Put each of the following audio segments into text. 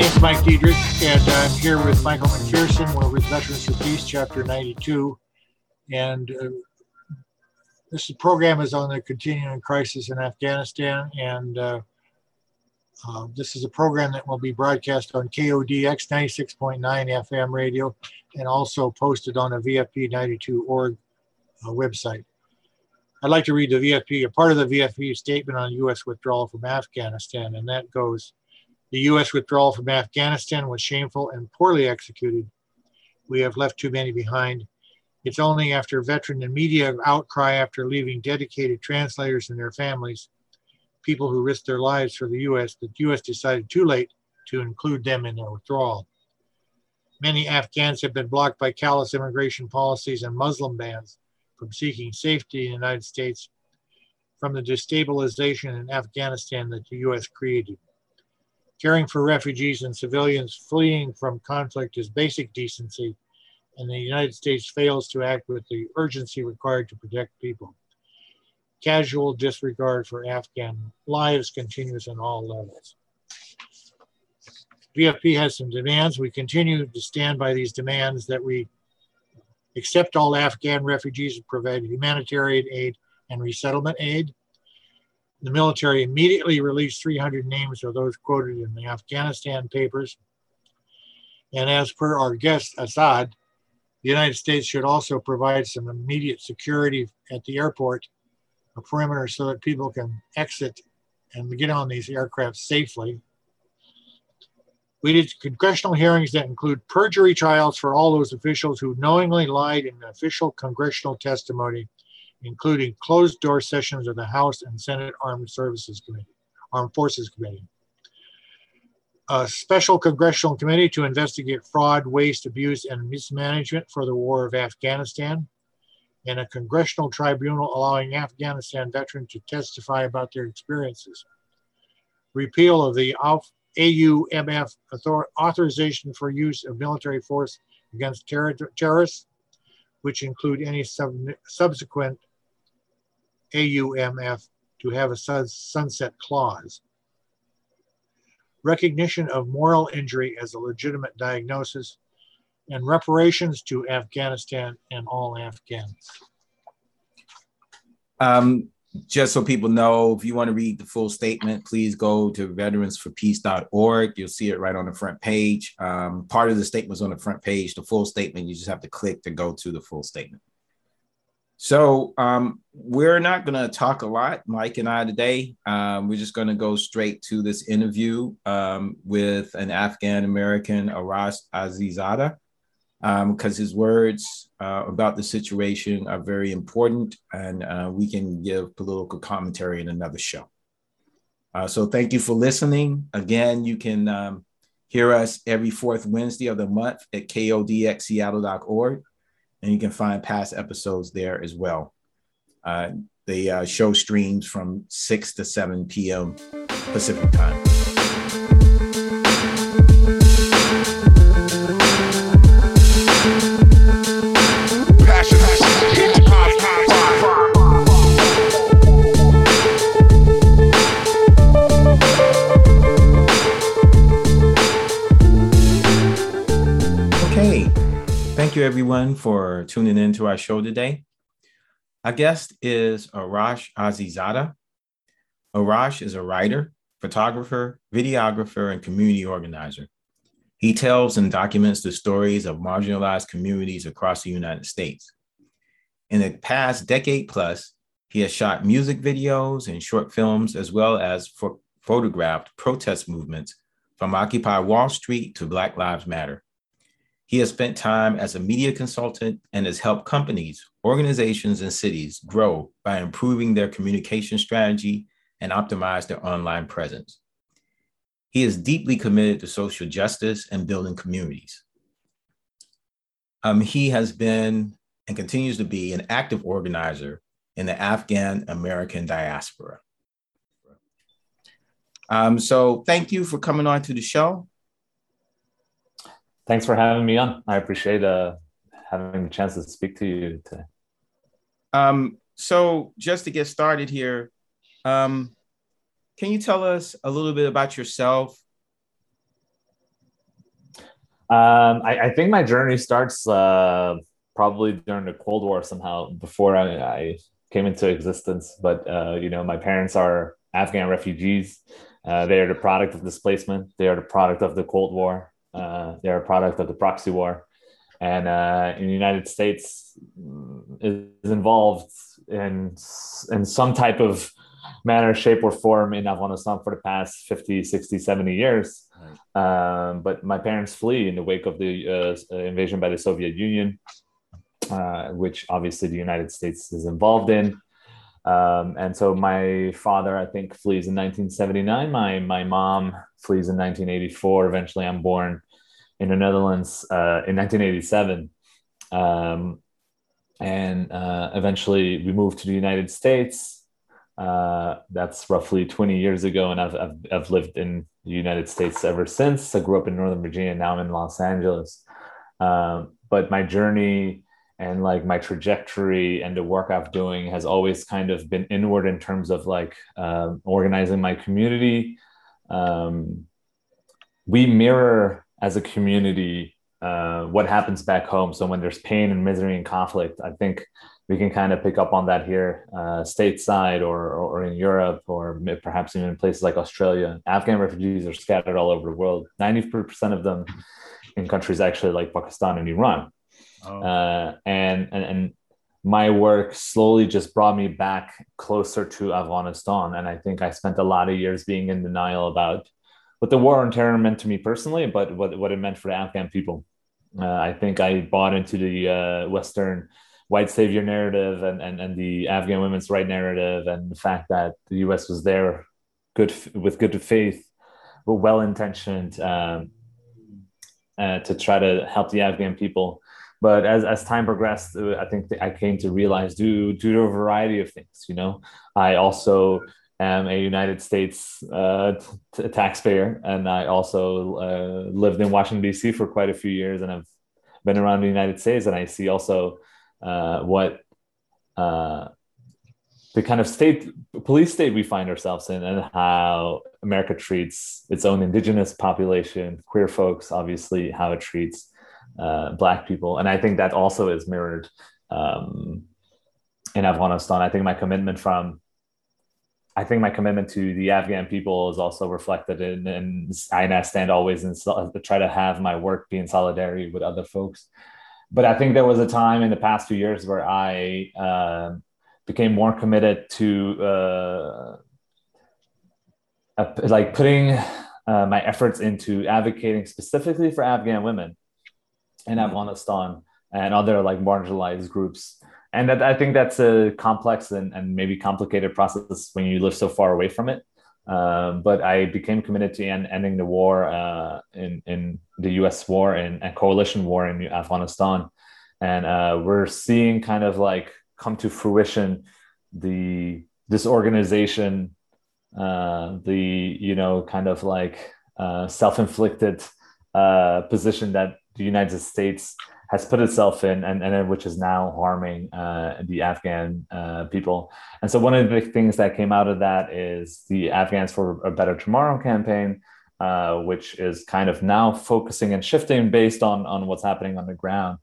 name is Mike Diedrich, and I'm here with Michael McPherson. We're with Veterans for Peace, Chapter 92. And this program is on the continuing crisis in Afghanistan. And this is a program that will be broadcast on KODX 96.9 FM radio and also posted on the VFP92.org website. I'd like to read the VFP, a part of the VFP statement on U.S. withdrawal from Afghanistan, and that goes, the U.S. withdrawal from Afghanistan was shameful and poorly executed. We have left too many behind. It's only after veteran and media outcry after leaving dedicated translators and their families, people who risked their lives for the U.S., that the U.S. decided too late to include them in their withdrawal. Many Afghans have been blocked by callous immigration policies and Muslim bans from seeking safety in the United States from the destabilization in Afghanistan that the U.S. created. Caring for refugees and civilians fleeing from conflict is basic decency, and the United States fails to act with the urgency required to protect people. Casual disregard for Afghan lives continues on all levels. VFP has some demands. We continue to stand by these demands that we accept all Afghan refugees and provide humanitarian aid and resettlement aid. The military immediately released 300 names of those quoted in the Afghanistan papers. And as per our guest, Assad, the United States should also provide some immediate security at the airport, a perimeter so that people can exit and get on these aircraft safely. We did congressional hearings that include perjury trials for all those officials who knowingly lied in official congressional testimony, including closed-door sessions of the House and Senate Armed Forces Committee. A special congressional committee to investigate fraud, waste, abuse, and mismanagement for the war of Afghanistan, and a congressional tribunal allowing Afghanistan veterans to testify about their experiences. Repeal of the AUMF authorization for use of military force against terrorists, which include any subsequent AUMF to have a sunset clause. Recognition of moral injury as a legitimate diagnosis, and reparations to Afghanistan and all Afghans. Just so people know, if you want to read the full statement, please go to veteransforpeace.org. You'll see it right on the front page. Part of the statement's on the front page. The full statement, you just have to click to go to the full statement. So we're not going to talk a lot, Mike and I, today. We're just going to go straight to this interview with an Afghan-American, Arash Azizada, because his words about the situation are very important, and we can give political commentary in another show. So thank you for listening. Again, you can hear us every fourth Wednesday of the month at kodxseattle.org. And you can find past episodes there as well. The show streams from 6 to 7 p.m. Pacific time. Thank you, everyone, for tuning in to our show today. Our guest is Arash Azizada. Arash is a writer, photographer, videographer, and community organizer. He tells and documents the stories of marginalized communities across the United States. In the past decade plus, he has shot music videos and short films, as well as photographed protest movements from Occupy Wall Street to Black Lives Matter. He has spent time as a media consultant and has helped companies, organizations, and cities grow by improving their communication strategy and optimize their online presence. He is deeply committed to social justice and building communities. He has been and continues to be an active organizer in the Afghan American diaspora. So thank you for coming on to the show. Thanks for having me on. I appreciate having the chance to speak to you today. So just to get started here, can you tell us a little bit about yourself, I think my journey starts probably during the Cold War somehow, before I came into existence. But, you know, my parents are Afghan refugees. They are the product of displacement. They are the product of the Cold War. They are a product of the proxy war. And in the United States is involved in some type of manner, shape, or form in Afghanistan for the past 50, 60, 70 years. But my parents flee in the wake of the invasion by the Soviet Union, which obviously the United States is involved in. And so my father, I think, flees in 1979. My mom flees in 1984. Eventually, I'm born in the Netherlands in 1987. And eventually, we moved to the United States. That's roughly 20 years ago, and I've lived in the United States ever since. I grew up in Northern Virginia. Now I'm in Los Angeles. But my journey and like my trajectory and the work I'm doing has always kind of been inward in terms of like organizing my community. We mirror as a community what happens back home. So when there's pain and misery and conflict, I think we can kind of pick up on that here stateside or in Europe, or perhaps even in places like Australia. Afghan refugees are scattered all over the world, 90% of them in countries actually like Pakistan and Iran. Oh. And my work slowly just brought me back closer to Afghanistan. And I think I spent a lot of years being in denial about what the war on terror meant to me personally, but what it meant for the Afghan people. I think I bought into the Western white savior narrative and the Afghan women's right narrative, and the fact that the U.S. was there with good faith, but well-intentioned to try to help the Afghan people. But as time progressed, I think I came to realize due to a variety of things, you know, I also am a United States taxpayer, and I also lived in Washington, D.C. for quite a few years, and I've been around the United States, and I see also what the kind of police state we find ourselves in, and how America treats its own indigenous population, queer folks, obviously, how it treats Black people. And I think that also is mirrored in Afghanistan. I think my commitment to the Afghan people is also reflected in, and I stand always and try to have my work be in solidarity with other folks. But I think there was a time in the past few years where I became more committed to like putting my efforts into advocating specifically for Afghan women in Afghanistan and other like marginalized groups. And that, I think that's a complex and maybe complicated process when you live so far away from it. But I became committed to ending the war in the U.S. war and coalition war in Afghanistan. And we're seeing kind of like come to fruition the disorganization, the, you know, kind of like self-inflicted position that the United States has put itself in, and which is now harming the Afghan people. And so one of the big things that came out of that is the Afghans for a Better Tomorrow campaign, which is kind of now focusing and shifting based on what's happening on the ground.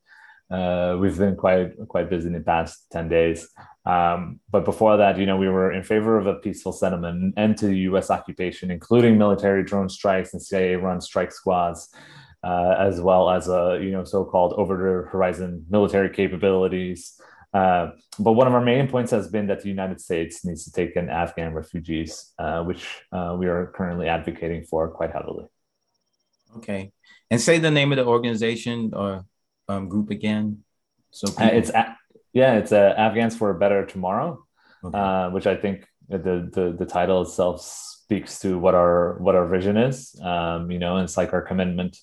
We've been quite busy in the past 10 days. But before that, you know, we were in favor of a peaceful settlement, an end to the U.S. occupation, including military drone strikes and CIA-run strike squads, as well as a, you know, so-called over-the-horizon military capabilities. But one of our main points has been that the United States needs to take in Afghan refugees, which we are currently advocating for quite heavily. Okay. And say the name of the organization or group again. So it's Afghans for a Better Tomorrow, okay. Which I think the title itself speaks to what our vision is. You know, and it's like our commitment.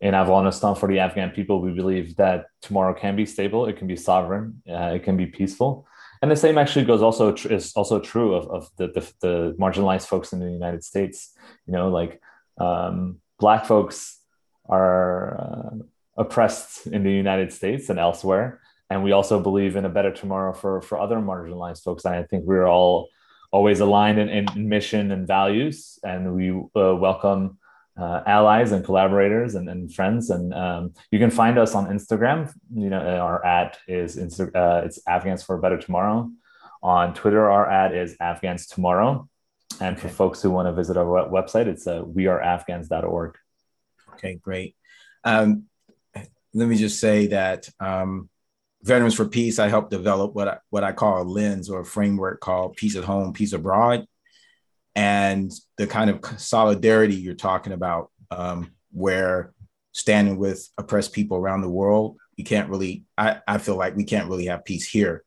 In Afghanistan, for the Afghan people, we believe that tomorrow can be stable, it can be sovereign, it can be peaceful. And the same actually goes is also true of the marginalized folks in the United States. You know, like Black folks are oppressed in the United States and elsewhere. And we also believe in a better tomorrow for other marginalized folks. And I think we're all always aligned in mission and values. And we welcome allies and collaborators and friends. And you can find us on Instagram. You know, our at is it's Afghans for a Better Tomorrow. On Twitter, our at is Afghans Tomorrow. And for folks who want to visit our website, it's weareafghans.org. Okay, great. Let me just say that Veterans for Peace, I helped develop what I call a lens or a framework called Peace at Home, Peace Abroad. And the kind of solidarity you're talking about, where standing with oppressed people around the world, you can't really, I feel like we can't really have peace here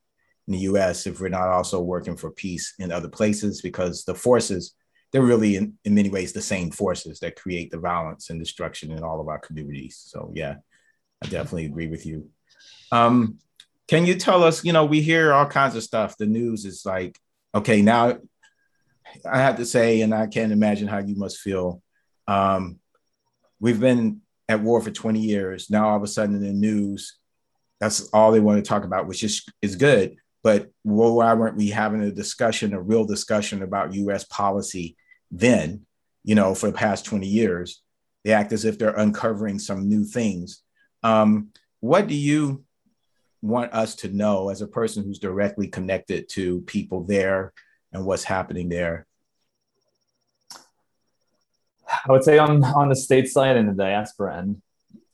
in the US if we're not also working for peace in other places, because the forces, they're really in many ways the same forces that create the violence and destruction in all of our communities. So yeah, I definitely agree with you. Can you tell us, you know, we hear all kinds of stuff. The news is like, okay, now I have to say, and I can't imagine how you must feel. We've been at war for 20 years. Now, all of a sudden in the news, that's all they want to talk about, which is good. But why weren't we having a discussion, a real discussion about U.S. policy then, you know, for the past 20 years? They act as if they're uncovering some new things. What do you want us to know as a person who's directly connected to people there and what's happening there? I would say on the state side and the diaspora end,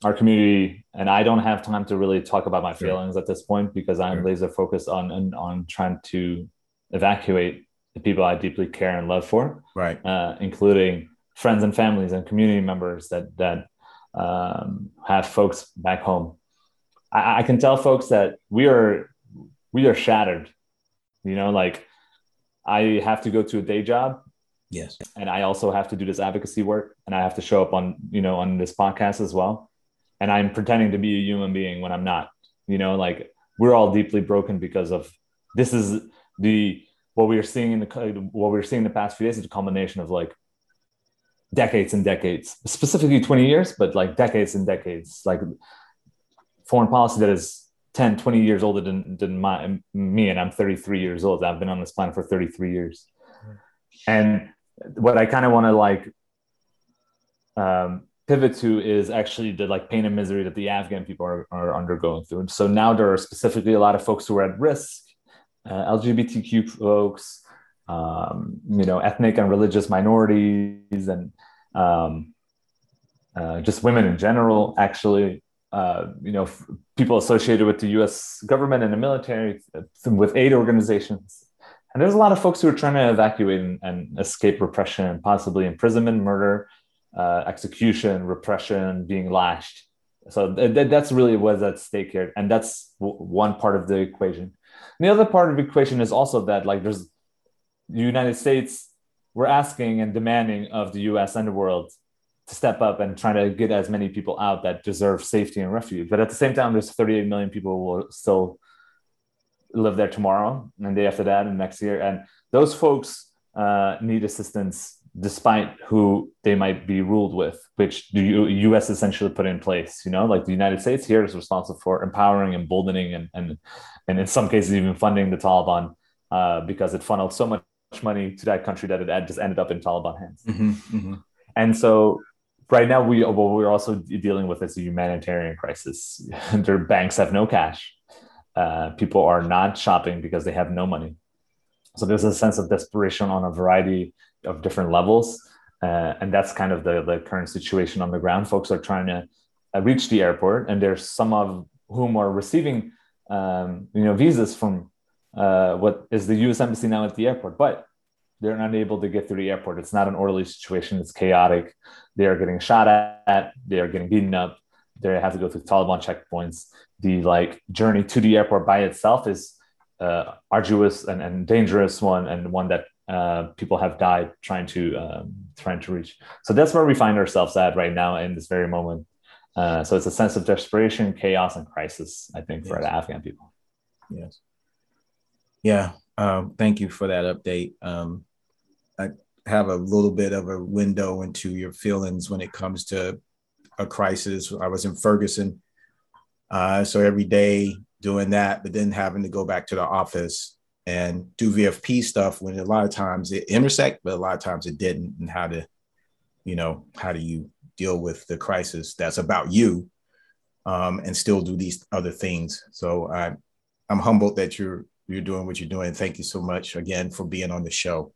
our community, and I don't have time to really talk about my feelings at this point because I'm laser focused on trying to evacuate the people I deeply care and love for, including friends and families and community members that have folks back home. I can tell folks that we are shattered, you know, like I have to go to a day job. Yes. And I also have to do this advocacy work, and I have to show up on this podcast as well. And I'm pretending to be a human being when I'm not, you know, like we're all deeply broken because of this is what we're seeing the past few days is a culmination of like decades and decades, specifically 20 years, but like decades and decades, like foreign policy that is 10, 20 years older than me, and I'm 33 years old. I've been on this planet for 33 years. And what I kind of want to pivot to is actually the like pain and misery that the Afghan people are undergoing through. And so now there are specifically a lot of folks who are at risk, LGBTQ folks, you know, ethnic and religious minorities, and just women in general, actually. You know, people associated with the U.S. government and the military, with aid organizations. And there's a lot of folks who are trying to evacuate and escape repression, and possibly imprisonment, murder, execution, repression, being lashed. So that's really what's at stake here. And that's one part of the equation. And the other part of the equation is also that, like, there's the United States, we're asking and demanding of the U.S. and the world to step up and try to get as many people out that deserve safety and refuge. But at the same time, there's 38 million people who will still live there tomorrow and the day after that and next year. And those folks need assistance despite who they might be ruled with, which the U.S. essentially put in place. You know, like the United States here is responsible for empowering, emboldening, and in some cases even funding the Taliban because it funneled so much money to that country that it just ended up in Taliban hands. Mm-hmm, mm-hmm. And so right now, we're also dealing with this humanitarian crisis. Their banks have no cash. People are not shopping because they have no money. So there's a sense of desperation on a variety of different levels. And that's kind of the current situation on the ground. Folks are trying to reach the airport, and there's some of whom are receiving visas from what is the U.S. Embassy now at the airport. But they're not able to get through the airport. It's not an orderly situation. It's chaotic. They are getting shot at. They are getting beaten up. They have to go through Taliban checkpoints. The like journey to the airport by itself is arduous and dangerous one, and one that people have died trying to reach. So that's where we find ourselves at right now in this very moment. So it's a sense of desperation, chaos, and crisis, I think, for the Afghan people. Yes. Yeah. Thank you for that update. I have a little bit of a window into your feelings when it comes to a crisis. I was in Ferguson, so every day doing that, but then having to go back to the office and do VFP stuff when a lot of times it intersect, but a lot of times it didn't, and how to you know, how do you deal with the crisis that's about you and still do these other things? So I'm humbled that you're doing what you're doing. Thank you so much again for being on the show.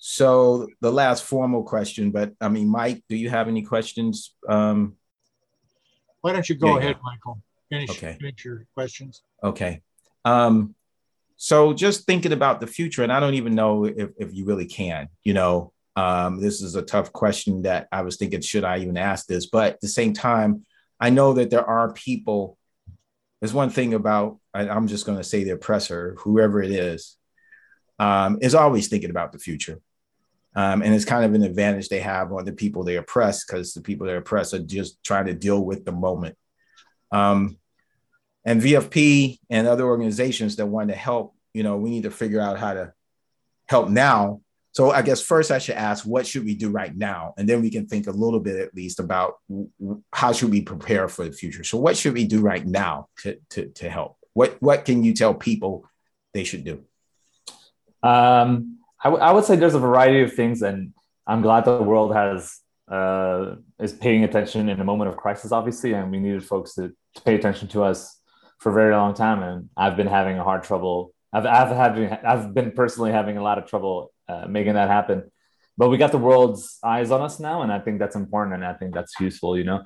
So the last formal question, but I mean, Mike, do you have any questions? Why don't you go ahead, Michael? Finish your questions. Okay. So just thinking about the future, and I don't even know if you really can, you know, this is a tough question that I was thinking, should I even ask this? But at the same time, I know that there are people. There's one thing about, I'm just going to say the oppressor, whoever it is always thinking about the future. And it's kind of an advantage they have on the people they oppress, because the people they oppress are just trying to deal with the moment. And VFP and other organizations that want to help, you know, we need to figure out how to help now. So I guess first I should ask, what should we do right now? And then we can think a little bit, at least, about how should we prepare for the future? So what should we do right now to help? What can you tell people they should do? I would say there's a variety of things, and I'm glad that the world is paying attention in a moment of crisis, obviously, and we needed folks to pay attention to us for a very long time. And I've been having a hard trouble. I've been personally having a lot of trouble making that happen, but we got the world's eyes on us now, and I think that's important, and I think that's useful. You know,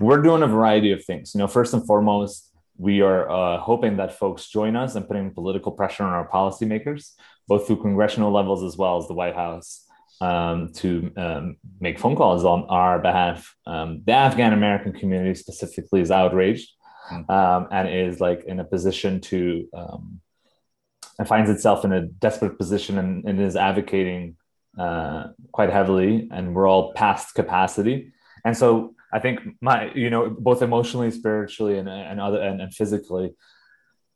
we're doing a variety of things. You know, first and foremost, we are hoping that folks join us in putting political pressure on our policymakers, both through congressional levels as well as the White House, to make phone calls on our behalf. The Afghan American community specifically is outraged and is like in a position to, and finds itself in a desperate position and is advocating quite heavily, and we're all past capacity. And so I think both emotionally, spiritually, and physically.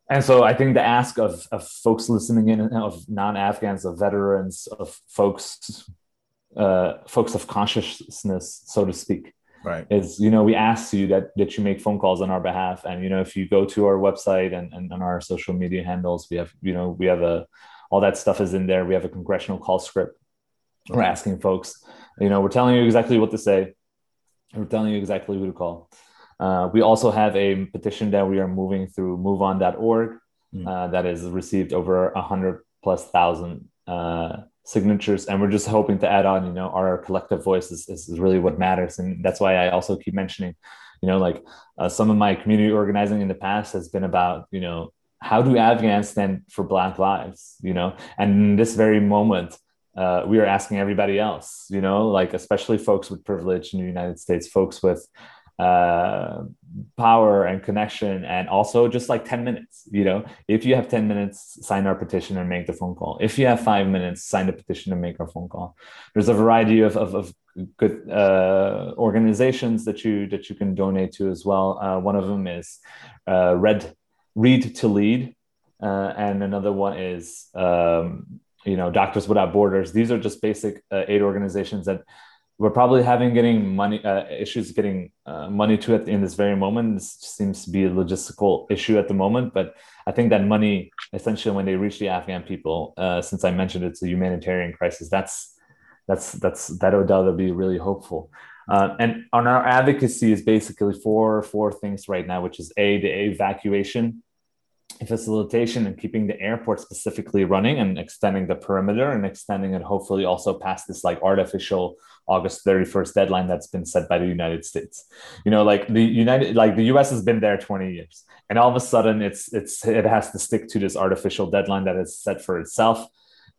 And so I think the ask of folks listening in, of non-Afghans, of veterans, of folks of consciousness, so to speak, right, is, you know, we ask you that you make phone calls on our behalf. And, you know, if you go to our website and on our social media handles, we have all that stuff is in there. We have a congressional call script. We're asking folks, you know, we're telling you exactly what to say. We're telling you exactly who to call. We also have a petition that we are moving through moveon.org that has received over 100,000+ signatures. And we're just hoping to add on, you know, our collective voice is really what matters. And that's why I also keep mentioning, you know, like some of my community organizing in the past has been about, you know, how do Afghans stand for Black lives, you know? And in this very moment, we are asking everybody else, you know, like especially folks with privilege in the United States, folks with power and connection, and also just like 10 minutes, you know, if you have 10 minutes, sign our petition and make the phone call. If you have 5 minutes, sign the petition and make our phone call. There's a variety of good organizations that you can donate to as well. One of them is Read to Lead, and another one is you know, Doctors Without Borders. These are just basic aid organizations that we're probably having issues getting money to it in this very moment. This seems to be a logistical issue at the moment, but I think that money, essentially, when they reach the Afghan people, since I mentioned it's a humanitarian crisis, that would be really hopeful. And on our advocacy is basically four things right now, which is the evacuation, facilitation, and keeping the airport specifically running, and extending the perimeter, and extending it hopefully also past this like artificial August 31st deadline that's been set by the United States. You know, like the US has been there 20 years, and all of a sudden it has to stick to this artificial deadline that it's set for itself,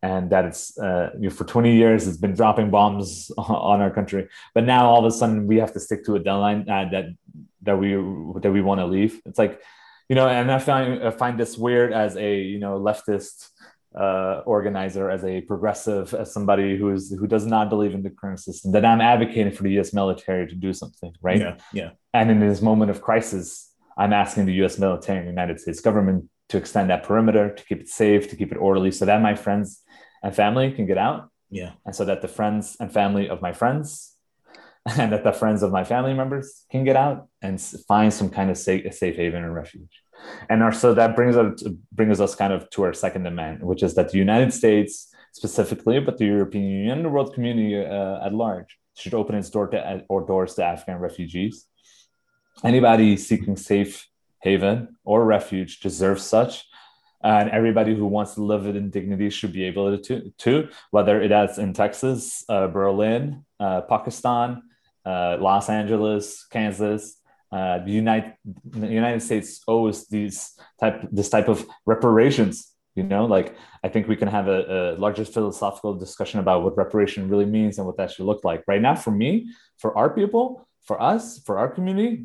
and that it's for 20 years it's been dropping bombs on our country, but now all of a sudden we have to stick to a deadline that we want to leave. It's like, you know, and I find this weird as a, you know, leftist organizer, as a progressive, as somebody who does not believe in the current system, that I'm advocating for the U.S. military to do something, right? Yeah, yeah. And in this moment of crisis, I'm asking the U.S. military and the United States government to extend that perimeter, to keep it safe, to keep it orderly, so that my friends and family can get out. Yeah. And so that the friends and family of my friends, and that the friends of my family members can get out and find some kind of safe haven and refuge. And so that brings us kind of to our second demand, which is that the United States specifically, but the European Union, the world community at large, should open its door to, or doors to Afghan refugees. Anybody seeking safe haven or refuge deserves such, and everybody who wants to live in dignity should be able to whether it is in Texas, Berlin, Pakistan, Los Angeles, Kansas. The United States owes this type of reparations. You know, like, I think we can have a larger philosophical discussion about what reparation really means and what that should look like. Right now, for me, for our people, for us, for our community,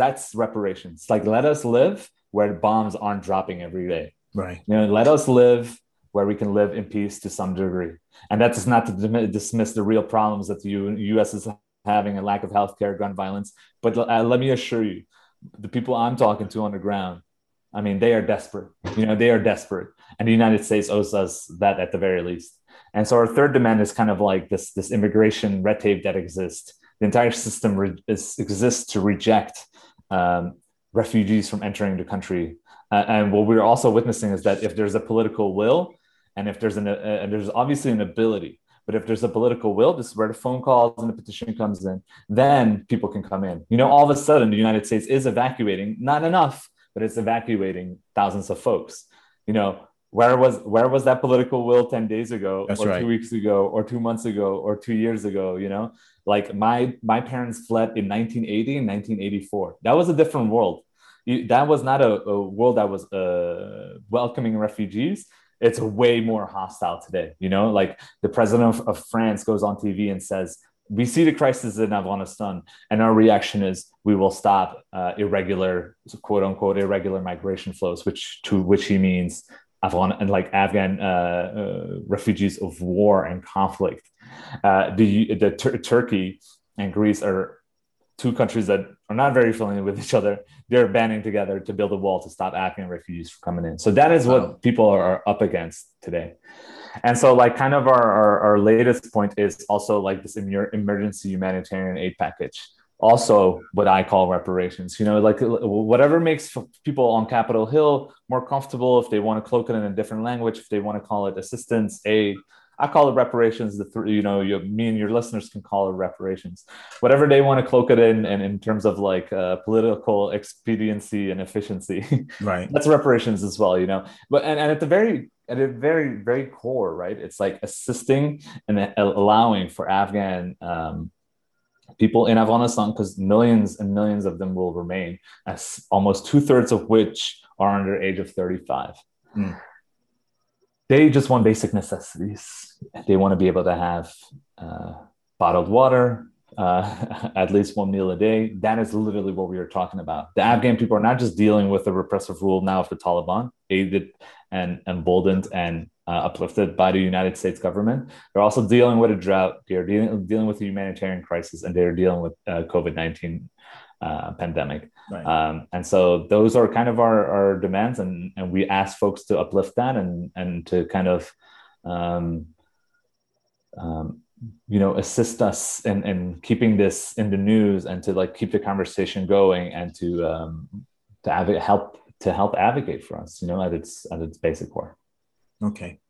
that's reparations. Like, let us live where bombs aren't dropping every day. Right. You know, let us live where we can live in peace to some degree. And that's not to dismiss the real problems that the U.S. is having, a lack of healthcare, gun violence. But let me assure you, the people I'm talking to on the ground, I mean, they are desperate. You know, they are desperate. And the United States owes us that at the very least. And so our third demand is kind of like this immigration red tape that exists. The entire system exists to reject refugees from entering the country. And what we're also witnessing is that if there's a political will, and if there's there's obviously an ability, but if there's a political will, this is where the phone calls and the petition comes in, then people can come in. You know, all of a sudden, the United States is evacuating, not enough, but it's evacuating thousands of folks. You know, where was that political will 10 days ago, that's or right. 2 weeks ago, or 2 months ago, or 2 years ago? You know, like my parents fled in 1980 and 1984. That was a different world. That was not a world that was welcoming refugees. It's way more hostile today. You know, like the president of France goes on TV and says, we see the crisis in Afghanistan, and our reaction is we will stop quote unquote irregular migration flows, which he means Afghan refugees of war and conflict. Turkey and Greece are two countries that are not very familiar with each other. They're banding together to build a wall to stop Afghan refugees from coming in. So that is what people are up against today. And so, like, kind of our latest point is also like this emergency humanitarian aid package. Also what I call reparations, you know, like whatever makes people on Capitol Hill more comfortable. If they want to cloak it in a different language, if they want to call it assistance, aid, I call it reparations. Me and your listeners can call it reparations, whatever they want to cloak it in. And in terms of like political expediency and efficiency, right? That's reparations as well, you know, but, and at the very, very core, right? It's like assisting and allowing for Afghan people in Afghanistan, because millions and millions of them will remain, as almost 2/3 of which are under the age of 35. Mm. They just want basic necessities. They want to be able to have bottled water, at least one meal a day. That is literally what we are talking about. The Afghan people are not just dealing with the repressive rule now of the Taliban, aided and emboldened and uplifted by the United States government. They're also dealing with a drought. They're dealing with a humanitarian crisis, and they're dealing with COVID-19 pandemic. Right. And so those are kind of our demands, and we ask folks to uplift that and to kind of you know, assist us in keeping this in the news, and to like keep the conversation going, and to help advocate for us, you know, at its basic core. Okay,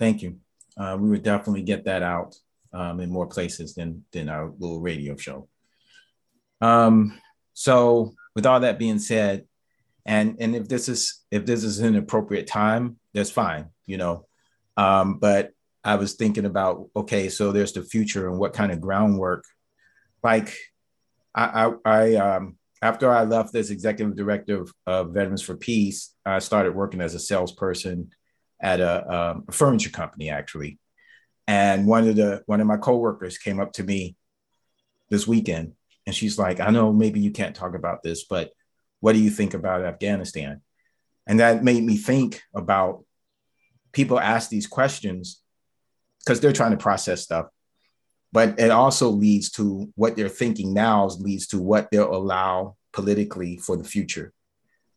thank you. We would definitely get that out in more places than our little radio show. So with all that being said, and if this is an appropriate time, that's fine, you know. But I was thinking about, okay, so there's the future and what kind of groundwork. Like, I after I left as executive director of Veterans for Peace, I started working as a salesperson at a furniture company, actually. And one of my coworkers came up to me this weekend, and she's like, I know maybe you can't talk about this, but what do you think about Afghanistan? And that made me think about people ask these questions because they're trying to process stuff, but it also leads to what they're thinking now leads to what they'll allow politically for the future.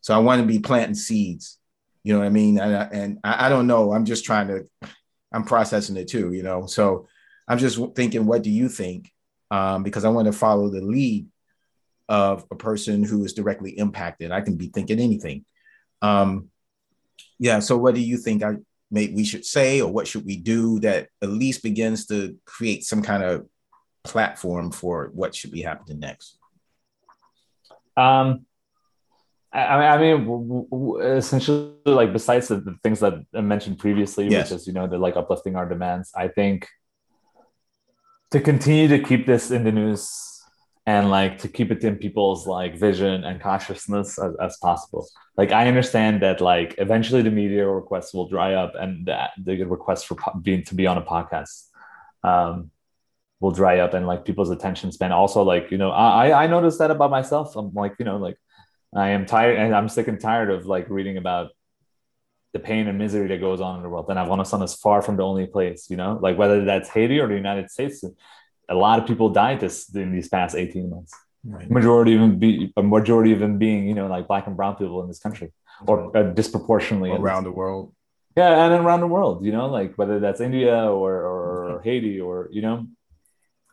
So I want to be planting seeds. You know what I mean? And I don't know. I'm just I'm processing it too, you know? So I'm just thinking, what do you think? Because I want to follow the lead of a person who is directly impacted. I can be thinking anything. So what do you think? I, we should say, or what should we do, that at least begins to create some kind of platform for what should be happening next? I mean, essentially, like, besides the things that I mentioned previously, yes, which is, you know, they're like uplifting our demands, I think to continue to keep this in the news and like to keep it in people's like vision and consciousness as possible. Like, I understand that like eventually the media requests will dry up and that the request for being to be on a podcast will dry up, and like people's attention span also, like, you know, I noticed that about myself. I'm like, you know, like, I am tired and I'm sick and tired of like reading about the pain and misery that goes on in the world. And Afghanistan is far from the only place, you know, like whether that's Haiti or the United States, a lot of people died in these past 18 months. Right. Majority of them being, you know, like Black and brown people in this country, or disproportionately around the world. Yeah. And around the world, you know, like whether that's India or Haiti, or, you know,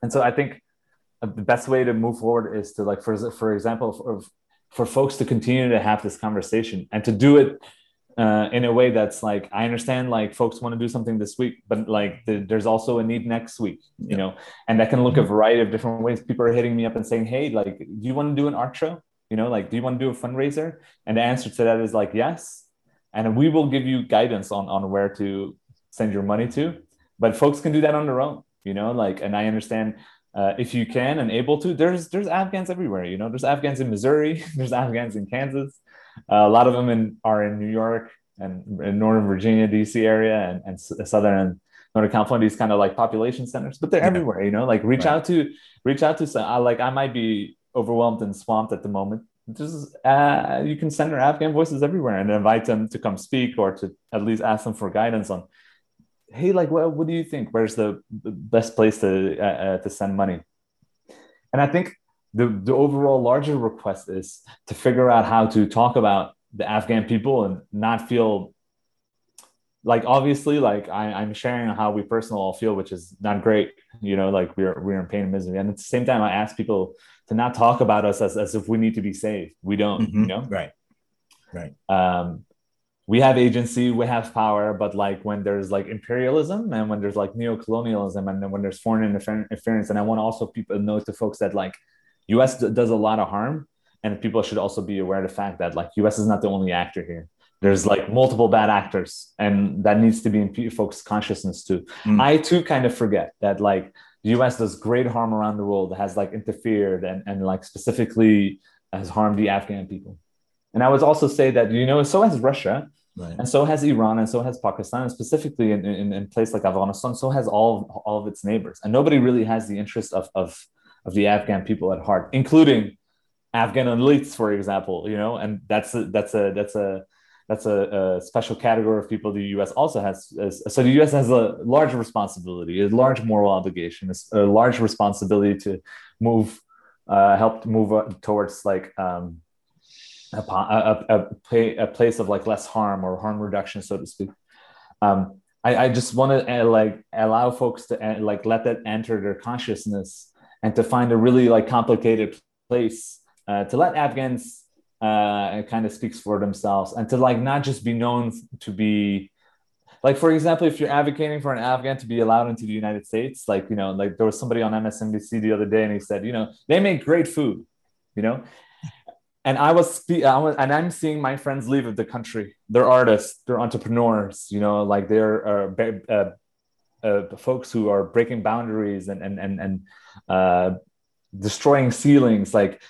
and so I think the best way to move forward is to, like, for example, for folks to continue to have this conversation and to do it in a way that's like, I understand, like, folks want to do something this week, but like there's also a need next week, you know, and that can look a variety of different ways. People are hitting me up and saying, hey, like, do you want to do an art show? You know, like, do you want to do a fundraiser? And the answer to that is like, yes. And we will give you guidance on where to send your money to, but folks can do that on their own, you know, like, and I understand, if you can and able to, there's Afghans everywhere, you know, there's Afghans in Missouri, there's Afghans in Kansas. A lot of them are in New York and in Northern Virginia, DC area and Southern and Northern California, these kind of like population centers, but they're everywhere, you know, like reach out to some, like, I might be overwhelmed and swamped at the moment. Just, you can send your Afghan voices everywhere and invite them to come speak, or to at least ask them for guidance on, hey, like, what do you think? Where's the best place to send money? And I think the overall larger request is to figure out how to talk about the Afghan people and not feel like, obviously, like I'm sharing how we personally all feel, which is not great. You know, like we're in pain and misery. And at the same time, I ask people to not talk about us as if we need to be saved. We don't, you know? Right. We have agency, we have power, but like when there's like imperialism and when there's like neocolonialism and then when there's foreign interference, and I want to also people know to folks that like U.S. does a lot of harm, and people should also be aware of the fact that like U.S. is not the only actor here. There's like multiple bad actors, and that needs to be in folks' consciousness too. I too kind of forget that like the U.S. does great harm around the world, has like interfered and like specifically has harmed the Afghan people. And I would also say that, you know, so has Russia. Right. And so has Iran, and so has Pakistan, and specifically in places like Afghanistan, so has all of its neighbors. And nobody really has the interest of the Afghan people at heart, including Afghan elites, for example. You know, and that's a special category of people the U.S. also has. So the U.S. has a large responsibility, a large moral obligation, a large responsibility to help move towards like. A place of like less harm or harm reduction, so to speak. I just want to like allow folks to like let that enter their consciousness and to find a really like complicated place to let Afghans kind of speaks for themselves, and to like not just be known to be like, for example, if you're advocating for an Afghan to be allowed into the United States, like, you know, like there was somebody on MSNBC the other day and he said, you know, they make great food, you know. And I'm seeing my friends leave the country. They're artists, they're entrepreneurs, you know, like they're folks who are breaking boundaries and destroying ceilings, like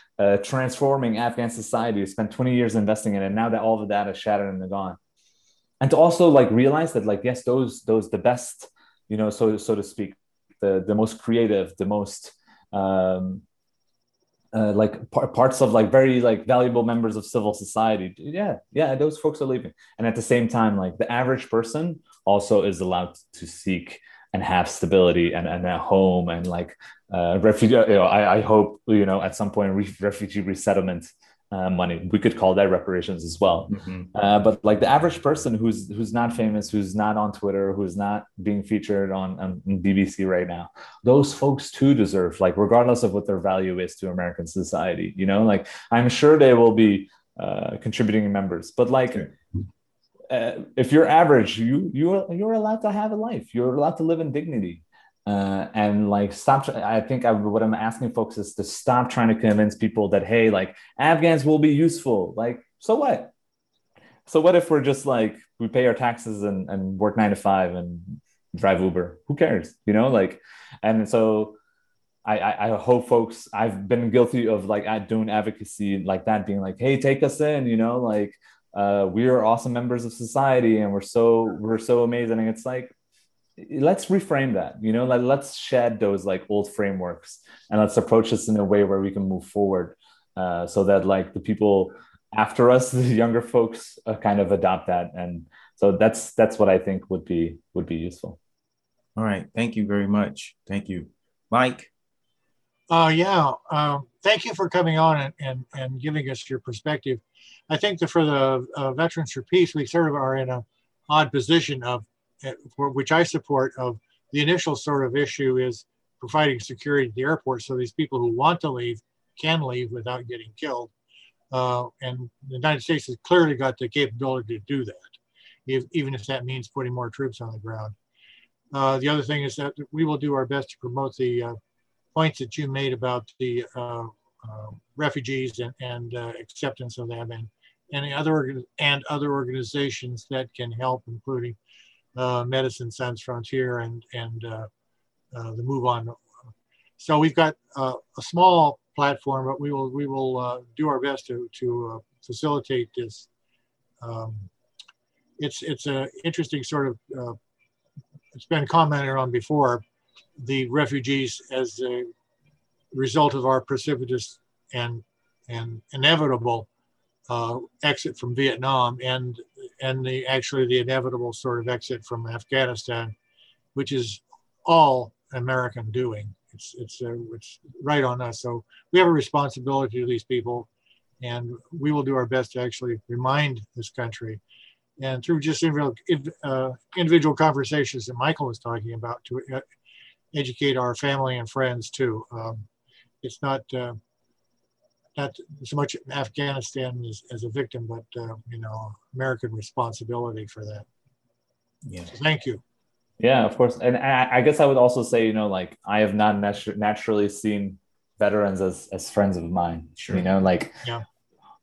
transforming Afghan society. We spent 20 years investing in it, and now that all of that is shattered and gone. And to also like realize that like, yes, those the best, you know, so to speak, the most creative, the most like parts of like very like valuable members of civil society, those folks are leaving. And at the same time, like the average person also is allowed to seek and have stability and a home and like refugee, you know, I hope, you know, at some point refugee resettlement money, we could call that reparations as well. But like the average person who's not famous, who's not on Twitter, who's not being featured on BBC right now, those folks too deserve, like, regardless of what their value is to American society, you know, like I'm sure they will be contributing members, but like if you're average, you're allowed to have a life. You're allowed to live in dignity. And like, stop. I think what I'm asking folks is to stop trying to convince people that, hey, like, Afghans will be useful. Like, so what? So what if we're just like, we pay our taxes and work 9 to 5 and drive Uber? Who cares? You know, like, and so I hope folks, I've been guilty of like doing advocacy like that, being like, hey, take us in, you know, like, we are awesome members of society and we're so amazing. And it's like, let's reframe that, you know, like, let's shed those like old frameworks and let's approach this in a way where we can move forward, so that like the people after us, the younger folks, kind of adopt that. And so that's what I think would be useful. All right. Thank you very much. Thank you, Mike. Thank you for coming on and giving us your perspective. I think that for the Veterans for Peace, we sort of are in a odd position of, which I support, of the initial sort of issue is providing security at the airport so these people who want to leave can leave without getting killed. And the United States has clearly got the capability to do that, even if that means putting more troops on the ground. The other thing is that we will do our best to promote the points that you made about the refugees and acceptance of them and other organizations that can help, including Medicine Sans Frontier and the Move On. So we've got a small platform, but we will do our best to facilitate this. It's an interesting sort of, it's been commented on before, the refugees as a result of our precipitous and inevitable exit from Vietnam and the inevitable sort of exit from Afghanistan, which is all American doing. It's right on us. So we have a responsibility to these people, and we will do our best to actually remind this country, and through just individual conversations that Michael was talking about, to educate our family and friends too. It's not so much Afghanistan as a victim, but American responsibility for that. Yeah. So thank you. Yeah, of course. And I guess I would also say, you know, like, I have not naturally seen veterans as friends of mine. Sure. You know, like, yeah.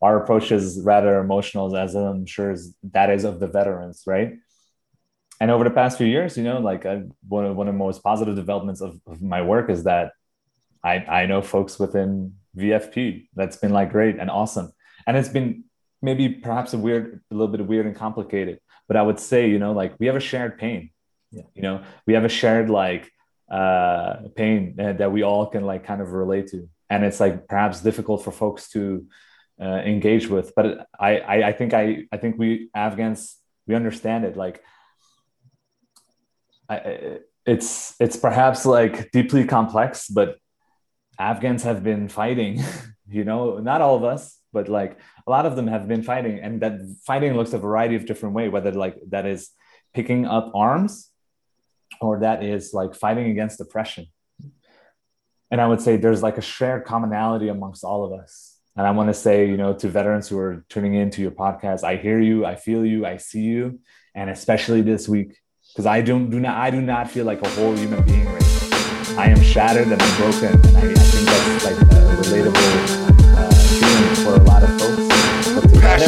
Our approach is rather emotional, as I'm sure that is of the veterans, right? And over the past few years, you know, like, one of the most positive developments of my work is that I know folks within VFP that's been like great and awesome. And it's been maybe perhaps a little bit weird and complicated, but I would say, you know, like, we have a shared pain. Yeah. You know, we have a shared like pain that we all can like kind of relate to, and it's like perhaps difficult for folks to engage with. But I think we Afghans, we understand it. Like, it's perhaps like deeply complex, but Afghans have been fighting. You know, not all of us, but like a lot of them have been fighting, and that fighting looks a variety of different ways. Whether like that is picking up arms, or that is like fighting against oppression. And I would say there's like a shared commonality amongst all of us. And I want to say, you know, to veterans who are tuning into your podcast, I hear you, I feel you, I see you. And especially this week, because I do not feel like a whole human being right now. I am shattered and I'm broken. And I think that's like a relatable feeling for a lot of folks. But together,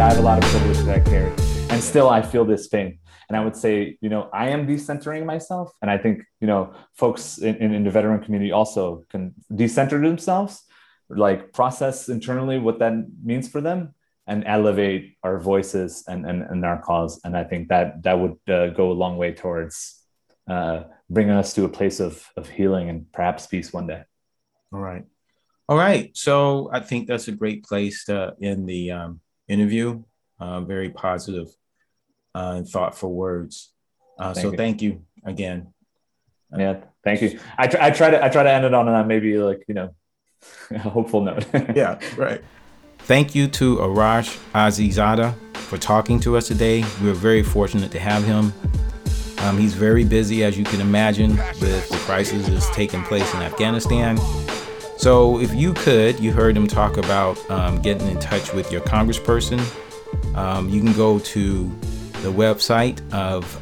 I have a lot of privilege that I carry, and still I feel this pain. And I would say, you know, I am decentering myself, and I think, you know, folks in the veteran community also can decenter themselves, like process internally what that means for them, and elevate our voices and our cause. And I think that would go a long way towards bringing us to a place of healing and perhaps peace one day. All right. So I think that's a great place to end the interview. Very positive and thoughtful words. Thank you again. Yeah, thank you. I try to end it on maybe like, you know, a hopeful note. Yeah, right. Thank you to Arash Azizada for talking to us today. We're very fortunate to have him. He's very busy, as you can imagine, with the crisis that's taking place in Afghanistan. So if you could, you heard him talk about getting in touch with your congressperson. You can go to the website of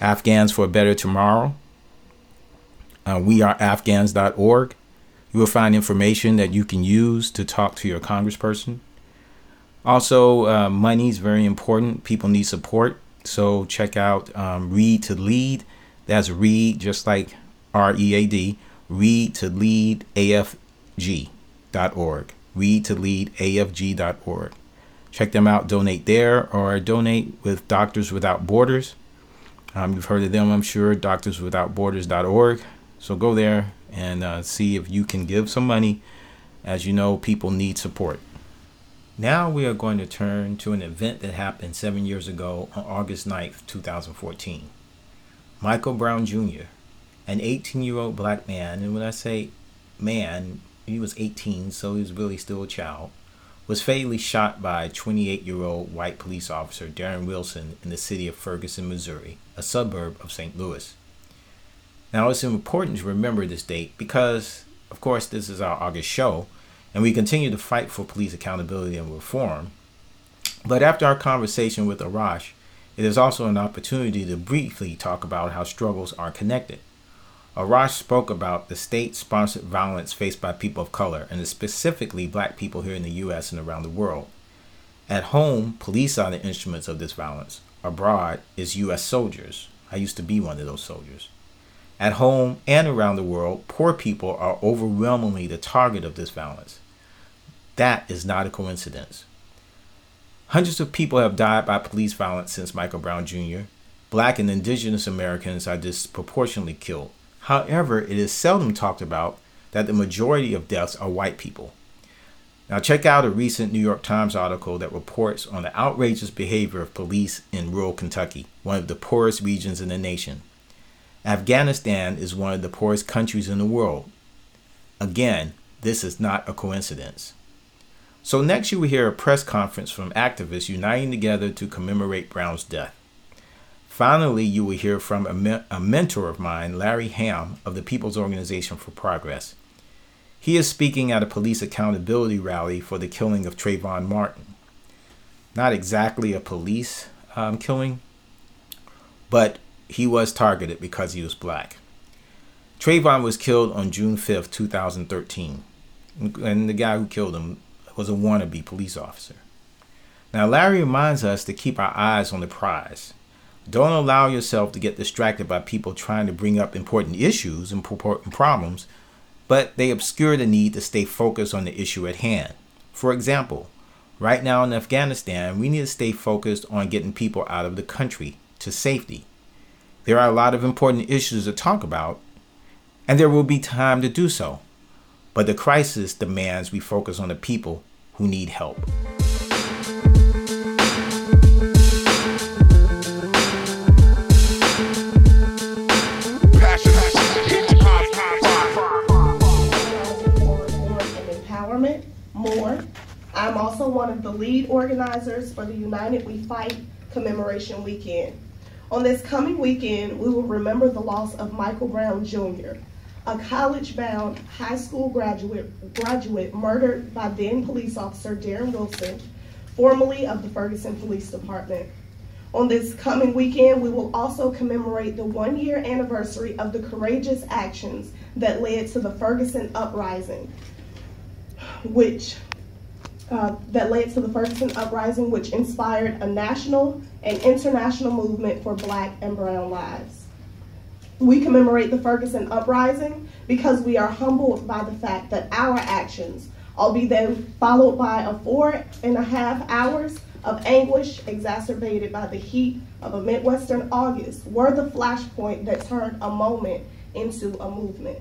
Afghans for a Better Tomorrow. weareafghans.org. You will find information that you can use to talk to your congressperson. Also, money is very important. People need support. So check out READ to LEAD. That's READ, just like R-E-A-D, READ to LEAD AFG.org. READ to LEAD AFG.org. Check them out. Donate there or donate with Doctors Without Borders. You've heard of them, I'm sure, doctorswithoutborders.org. So go there and see if you can give some money. As you know, people need support. Now we are going to turn to an event that happened 7 years ago on August 9th, 2014. Michael Brown Jr., an 18-year-old black man, and when I say man, he was 18, so he was really still a child, was fatally shot by 28-year-old white police officer Darren Wilson in the city of Ferguson, Missouri, a suburb of St. Louis. Now, it's important to remember this date because, of course, this is our August show, and we continue to fight for police accountability and reform. But after our conversation with Arash, it is also an opportunity to briefly talk about how struggles are connected. Arash spoke about the state-sponsored violence faced by people of color, and specifically black people here in the U.S. and around the world. At home, police are the instruments of this violence. Abroad is U.S. soldiers. I used to be one of those soldiers. At home and around the world, poor people are overwhelmingly the target of this violence. That is not a coincidence. Hundreds of people have died by police violence since Michael Brown Jr. Black and indigenous Americans are disproportionately killed. However, it is seldom talked about that the majority of deaths are white people. Now check out a recent New York Times article that reports on the outrageous behavior of police in rural Kentucky, one of the poorest regions in the nation. Afghanistan is one of the poorest countries in the world. Again, this is not a coincidence. So next you will hear a press conference from activists uniting together to commemorate Brown's death. Finally, you will hear from a mentor of mine, Larry Hamm, of the People's Organization for Progress. He is speaking at a police accountability rally for the killing of Trayvon Martin. Not exactly a police killing, but he was targeted because he was black. Trayvon was killed on June 5th, 2013. And the guy who killed him was a wannabe police officer. Now, Larry reminds us to keep our eyes on the prize. Don't allow yourself to get distracted by people trying to bring up important issues and important problems, but they obscure the need to stay focused on the issue at hand. For example, right now in Afghanistan, we need to stay focused on getting people out of the country to safety. There are a lot of important issues to talk about, and there will be time to do so. But the crisis demands we focus on the people who need help. Empowerment, more. I'm also one of the lead organizers for the United We Fight commemoration weekend. On this coming weekend, we will remember the loss of Michael Brown Jr., a college-bound high school graduate murdered by then police officer Darren Wilson, formerly of the Ferguson Police Department. On this coming weekend, we will also commemorate the one-year anniversary of the courageous actions that led to the Ferguson uprising, which inspired a national and international movement for black and brown lives. We commemorate the Ferguson uprising because we are humbled by the fact that our actions, albeit then followed by a 4.5 hours of anguish exacerbated by the heat of a Midwestern August, were the flashpoint that turned a moment into a movement.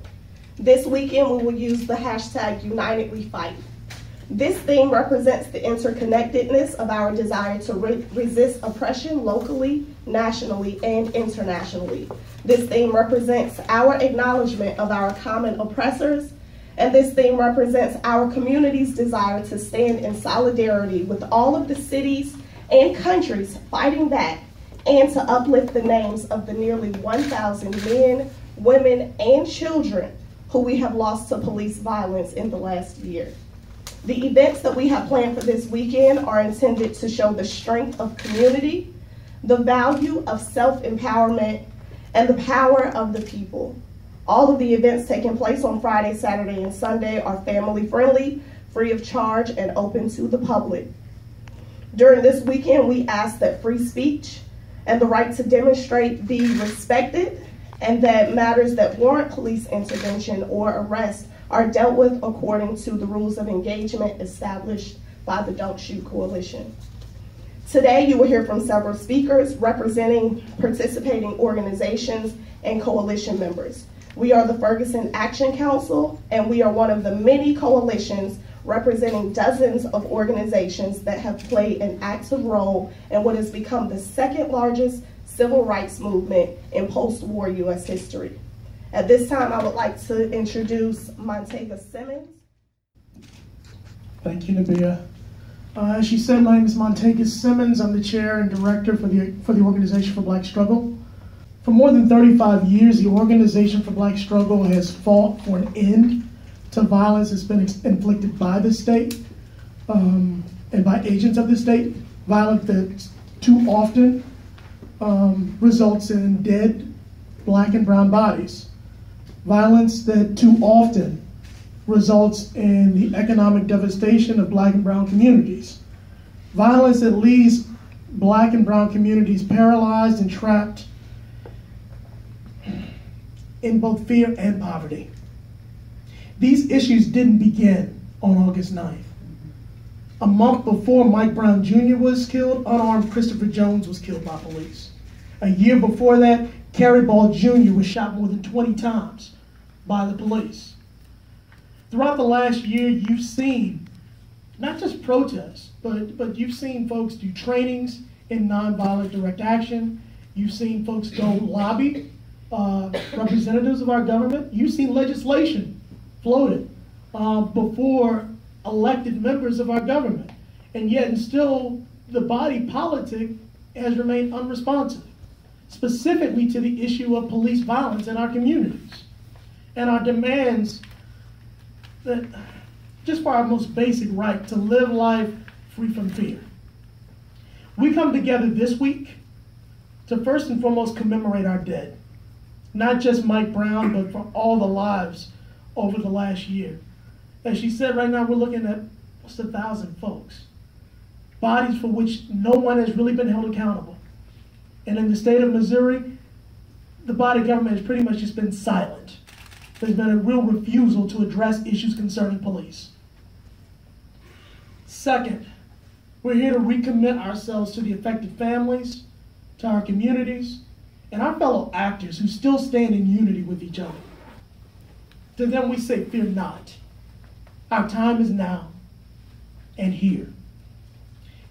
This weekend, we will use the hashtag United We Fight. This theme represents the interconnectedness of our desire to resist oppression locally, nationally, and internationally. This theme represents our acknowledgement of our common oppressors, and this theme represents our community's desire to stand in solidarity with all of the cities and countries fighting back, and to uplift the names of the nearly 1,000 men, women, and children who we have lost to police violence in the last year. The events that we have planned for this weekend are intended to show the strength of community, the value of self-empowerment, and the power of the people. All of the events taking place on Friday, Saturday, and Sunday are family-friendly, free of charge, and open to the public. During this weekend, we ask that free speech and the right to demonstrate be respected, and that matters that warrant police intervention or arrest are dealt with according to the rules of engagement established by the Don't Shoot Coalition. Today, you will hear from several speakers representing participating organizations and coalition members. We are the Ferguson Action Council, and we are one of the many coalitions representing dozens of organizations that have played an active role in what has become the second largest civil rights movement in post-war U.S. history. At this time, I would like to introduce Montague Simmons. Thank you, Nabia. As she said, my name is Montague Simmons. I'm the chair and director for the Organization for Black Struggle. For more than 35 years, the Organization for Black Struggle has fought for an end to violence that's been inflicted by the state and by agents of the state. Violence that too often results in dead black and brown bodies. Violence that too often results in the economic devastation of black and brown communities. Violence that leaves black and brown communities paralyzed and trapped in both fear and poverty. These issues didn't begin on August 9th. A month before Mike Brown Jr. was killed, unarmed Christopher Jones was killed by police. A year before that, Carrie Ball Jr. was shot more than 20 times by the police. Throughout the last year, you've seen not just protests, but you've seen folks do trainings in nonviolent direct action. You've seen folks go lobby representatives of our government. You've seen legislation floated before elected members of our government. And yet, and still, the body politic has remained unresponsive, specifically to the issue of police violence in our communities and our demands that just for our most basic right to live life free from fear. We come together this week to first and foremost commemorate our dead, not just Mike Brown, but for all the lives over the last year. As she said, right now we're looking at almost 1,000 folks, bodies for which no one has really been held accountable. And in the state of Missouri, the body government has pretty much just been silent. There's been a real refusal to address issues concerning police. Second, we're here to recommit ourselves to the affected families, to our communities, and our fellow actors who still stand in unity with each other. To them we say, fear not. Our time is now and here.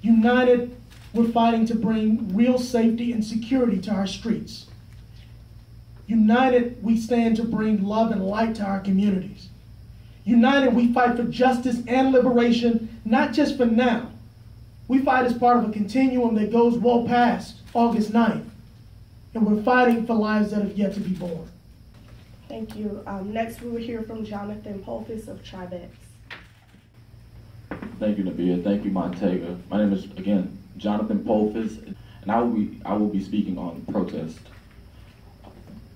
United, we're fighting to bring real safety and security to our streets. United, we stand to bring love and light to our communities. United, we fight for justice and liberation, not just for now. We fight as part of a continuum that goes well past August 9th. And we're fighting for lives that have yet to be born. Thank you. Next, we will hear from Jonathan Pulfis of Tribex. Thank you, Nabia. Thank you, Montego. My name is, again, Jonathan Pulfis, and I will be speaking on protest.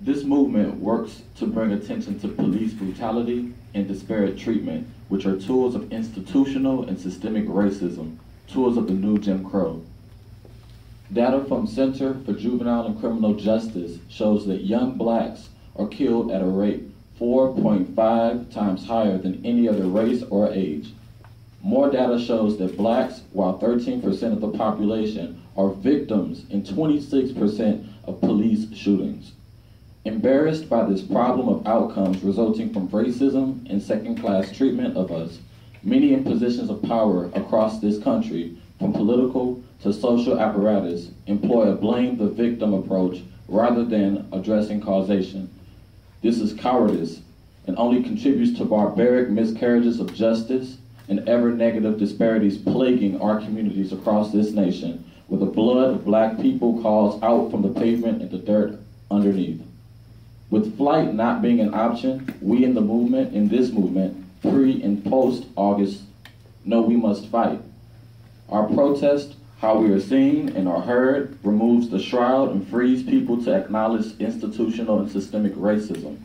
This movement works to bring attention to police brutality and disparate treatment, which are tools of institutional and systemic racism, tools of the new Jim Crow. Data from Center for Juvenile and Criminal Justice shows that young blacks are killed at a rate 4.5 times higher than any other race or age. More data shows that blacks, while 13% of the population, are victims in 26% of police shootings. Embarrassed by this problem of outcomes resulting from racism and second-class treatment of us, many in positions of power across this country, from political to social apparatus, employ a blame-the-victim approach rather than addressing causation. This is cowardice and only contributes to barbaric miscarriages of justice and ever-negative disparities plaguing our communities across this nation, where the blood of black people calls out from the pavement and the dirt underneath. With flight not being an option, we in the movement, pre and post August, know we must fight. Our protest, how we are seen and are heard, removes the shroud and frees people to acknowledge institutional and systemic racism.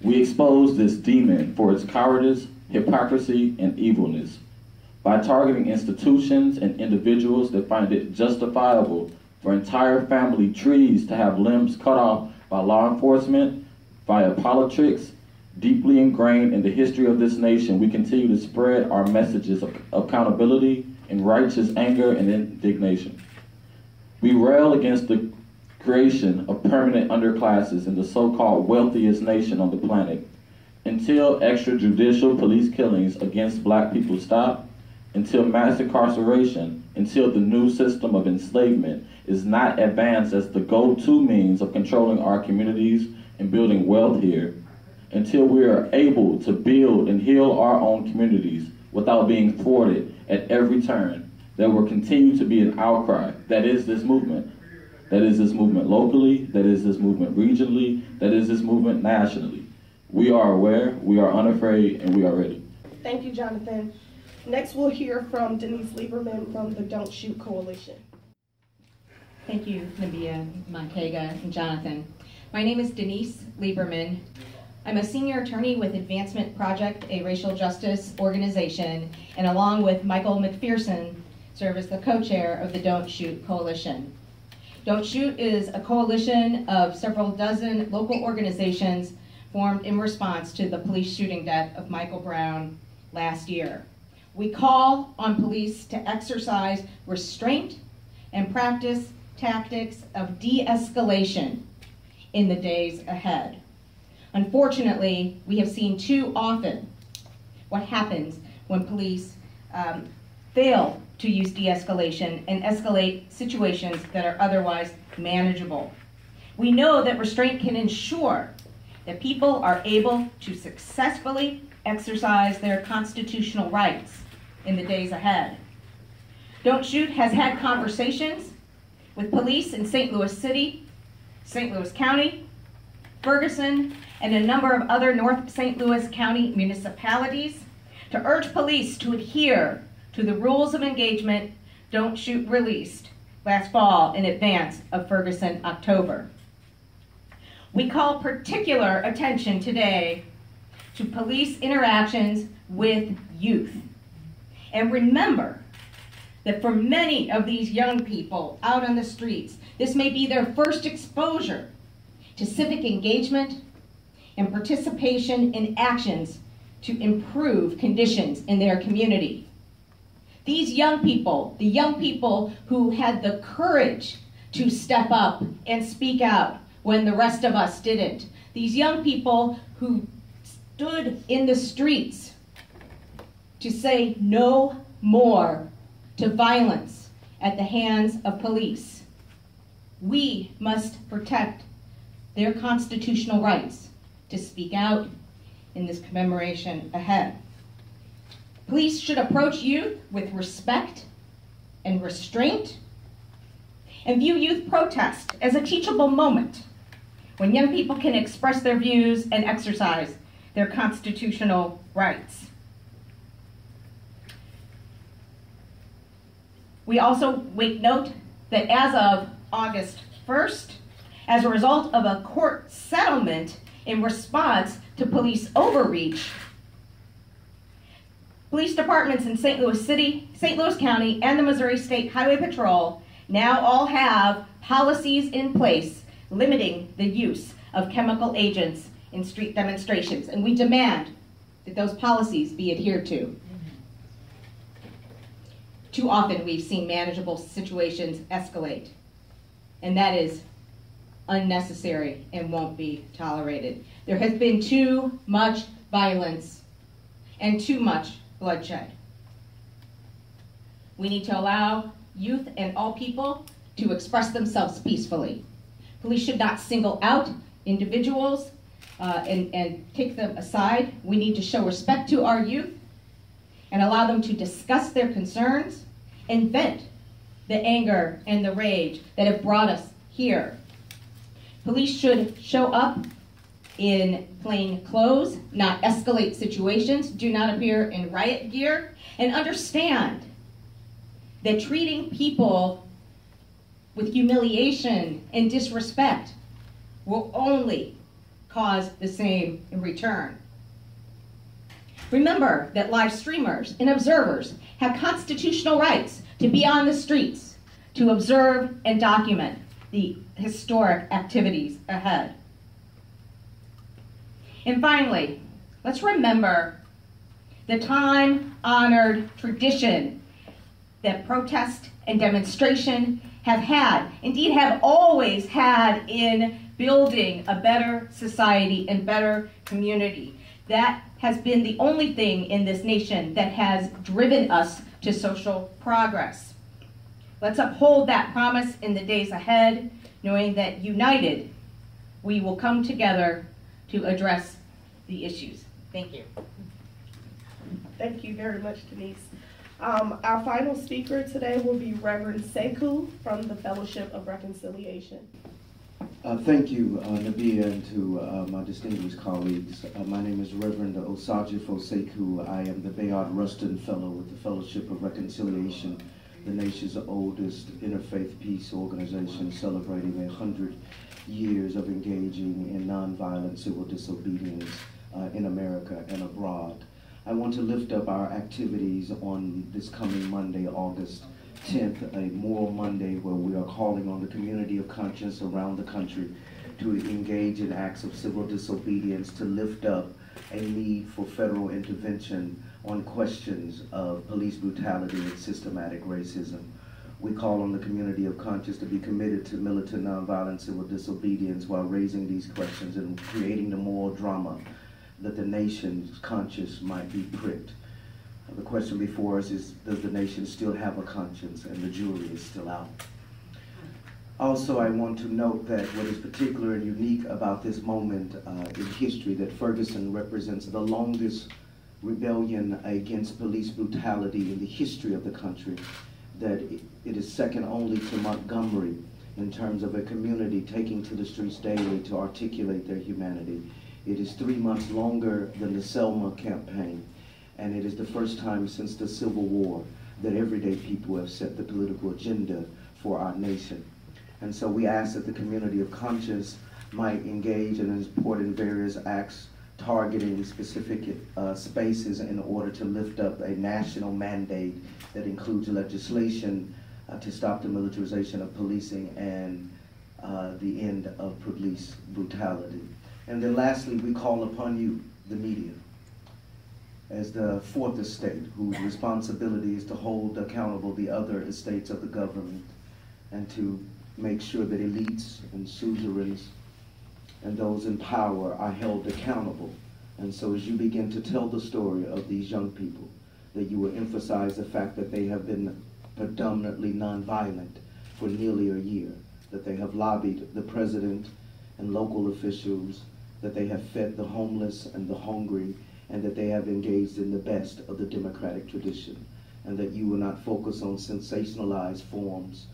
We expose this demon for its cowardice, hypocrisy, and evilness by targeting institutions and individuals that find it justifiable for entire family trees to have limbs cut off by law enforcement, via politics. Deeply ingrained in the history of this nation, we continue to spread our messages of accountability and righteous anger and indignation. We rail against the creation of permanent underclasses in the so-called wealthiest nation on the planet. Until extrajudicial police killings against black people stop, until mass incarceration, until the new system of enslavement is not advanced as the go-to means of controlling our communities and building wealth here, until we are able to build and heal our own communities without being thwarted at every turn, there will continue to be an outcry. That is this movement. That is this movement locally, that is this movement regionally, that is this movement nationally. We are aware, we are unafraid, and we are ready. Thank you, Jonathan. Next, we'll hear from Denise Lieberman from the Don't Shoot Coalition. Thank you, Nabia, Montega, and Jonathan. My name is Denise Lieberman. I'm a senior attorney with Advancement Project, a racial justice organization, and along with Michael McPherson, serve as the co-chair of the Don't Shoot Coalition. Don't Shoot is a coalition of several dozen local organizations formed in response to the police shooting death of Michael Brown last year. We call on police to exercise restraint and practice tactics of de-escalation in the days ahead. Unfortunately, we have seen too often what happens when police fail to use de-escalation and escalate situations that are otherwise manageable. We know that restraint can ensure that people are able to successfully exercise their constitutional rights in the days ahead. Don't Shoot has had conversations with police in St. Louis City, St. Louis County, Ferguson, and a number of other North St. Louis County municipalities to urge police to adhere to the rules of engagement Don't Shoot released last fall in advance of Ferguson October. We call particular attention today to police interactions with youth. And remember that for many of these young people out on the streets, this may be their first exposure to civic engagement and participation in actions to improve conditions in their community. These young people, the young people who had the courage to step up and speak out when the rest of us didn't, these young people who stood in the streets to say no more to violence at the hands of police. We must protect their constitutional rights to speak out in this commemoration ahead. Police should approach youth with respect and restraint and view youth protest as a teachable moment when young people can express their views and exercise their constitutional rights. We also note that as of August 1st, as a result of a court settlement in response to police overreach, police departments in St. Louis City, St. Louis County, and the Missouri State Highway Patrol now all have policies in place limiting the use of chemical agents in street demonstrations, and we demand that those policies be adhered to. Too often we've seen manageable situations escalate, and that is unnecessary and won't be tolerated. There has been too much violence and too much bloodshed. We need to allow youth and all people to express themselves peacefully. Police should not single out individuals and take them aside. We need to show respect to our youth and allow them to discuss their concerns and vent the anger and the rage that have brought us here. Police should show up in plain clothes, not escalate situations, do not appear in riot gear, and understand that treating people with humiliation and disrespect will only cause the same in return. Remember that live streamers and observers have constitutional rights to be on the streets, to observe and document the historic activities ahead. And finally, let's remember the time-honored tradition that protest and demonstration have had, indeed have always had, in building a better society and better community. That has been the only thing in this nation that has driven us to social progress. Let's uphold that promise in the days ahead, knowing that united, we will come together to address the issues. Thank you. Thank you very much, Denise. Our final speaker today will be Reverend Sekou from the Fellowship of Reconciliation. Thank you, Nabia, and to my distinguished colleagues. My name is Reverend Osajifo Sekou. I am the Bayard Rustin Fellow with the Fellowship of Reconciliation, the nation's oldest interfaith peace organization, celebrating 100 years of engaging in nonviolent civil disobedience in America and abroad. I want to lift up our activities on this coming Monday, August 10th, a Moral Monday, where we are calling on the community of conscience around the country to engage in acts of civil disobedience, to lift up a need for federal intervention on questions of police brutality and systematic racism. We call on the community of conscience to be committed to militant nonviolent civil disobedience while raising these questions and creating the moral drama that the nation's conscience might be pricked. The question before us is, does the nation still have a conscience? And the jury is still out. Also, I want to note that what is particular and unique about this moment in history, that Ferguson represents the longest rebellion against police brutality in the history of the country, that it is second only to Montgomery in terms of a community taking to the streets daily to articulate their humanity. It is 3 months longer than the Selma campaign, and it is the first time since the Civil War that everyday people have set the political agenda for our nation. And so we ask that the community of conscience might engage and support in various acts targeting specific spaces in order to lift up a national mandate that includes legislation to stop the militarization of policing and the end of police brutality. And then lastly, we call upon you, the media, as the fourth estate, whose responsibility is to hold accountable the other estates of the government and to make sure that elites and suzerains and those in power are held accountable. And so as you begin to tell the story of these young people, that you will emphasize the fact that they have been predominantly nonviolent for nearly a year, that they have lobbied the president and local officials, that they have fed the homeless and the hungry, and that they have engaged in the best of the democratic tradition, and that you will not focus on sensationalized forms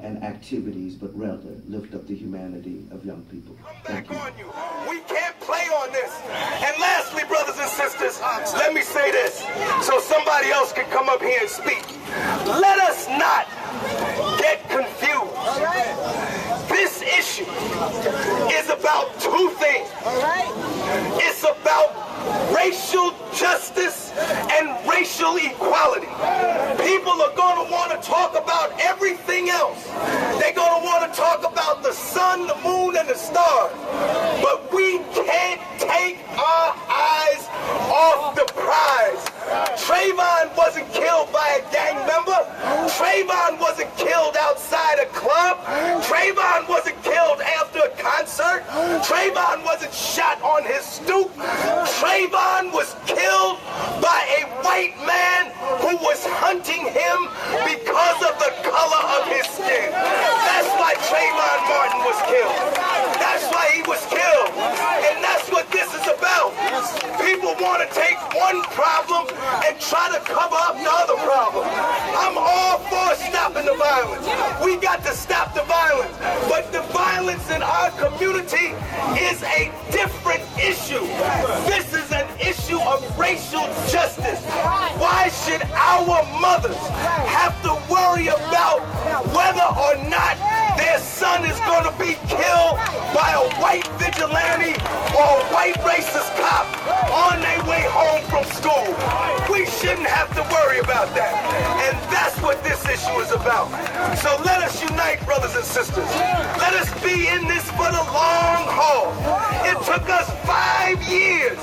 and activities, but rather lift up the humanity of young people. Thank you. Come back on you. We can't play on this. And lastly, brothers and sisters, let me say this so somebody else can come up here and speak. Let us not get confused. This issue is about two things. It's about racial justice and racial equality. People are going to want to talk about everything else. They're going to want to talk about the sun, the moon, and the stars. But we can't take our eyes off the prize. Trayvon wasn't killed by a gang member. Trayvon wasn't killed outside a club. Trayvon wasn't killed after a concert. Trayvon wasn't shot on his stoop. Trayvon was killed by a white man who was hunting him because of the color of his skin. That's why Trayvon Martin was killed. That's why he was killed. And that's what this is about. People want to take one problem and try to cover up the other problem. I'm all for stopping the violence. We got to stop the violence. But the violence in our community is a different issue. This is an issue of racial justice. Why should our mothers have to worry about whether or not their son is going to be killed by a white vigilante or a white racist cop on their way home from school? We shouldn't have to worry about that. And that's what this issue is about. So let us unite, brothers and sisters. Let us be in this for the long haul. It took us 5 years,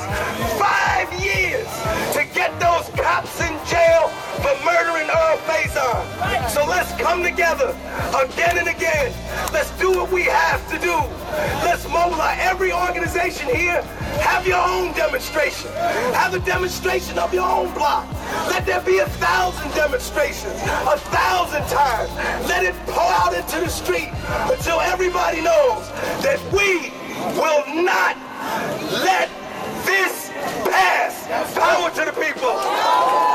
5 years to get those cops in jail for murdering Earl Faison. So let's come together again and again. Let's do what we have to do. Let's mobilize every organization here. Have your own demonstration. Have a demonstration of your own block. Let there be 1,000 demonstrations, 1,000 times. Let it pour out into the street until everybody knows that we will not let this pass. Power to the people.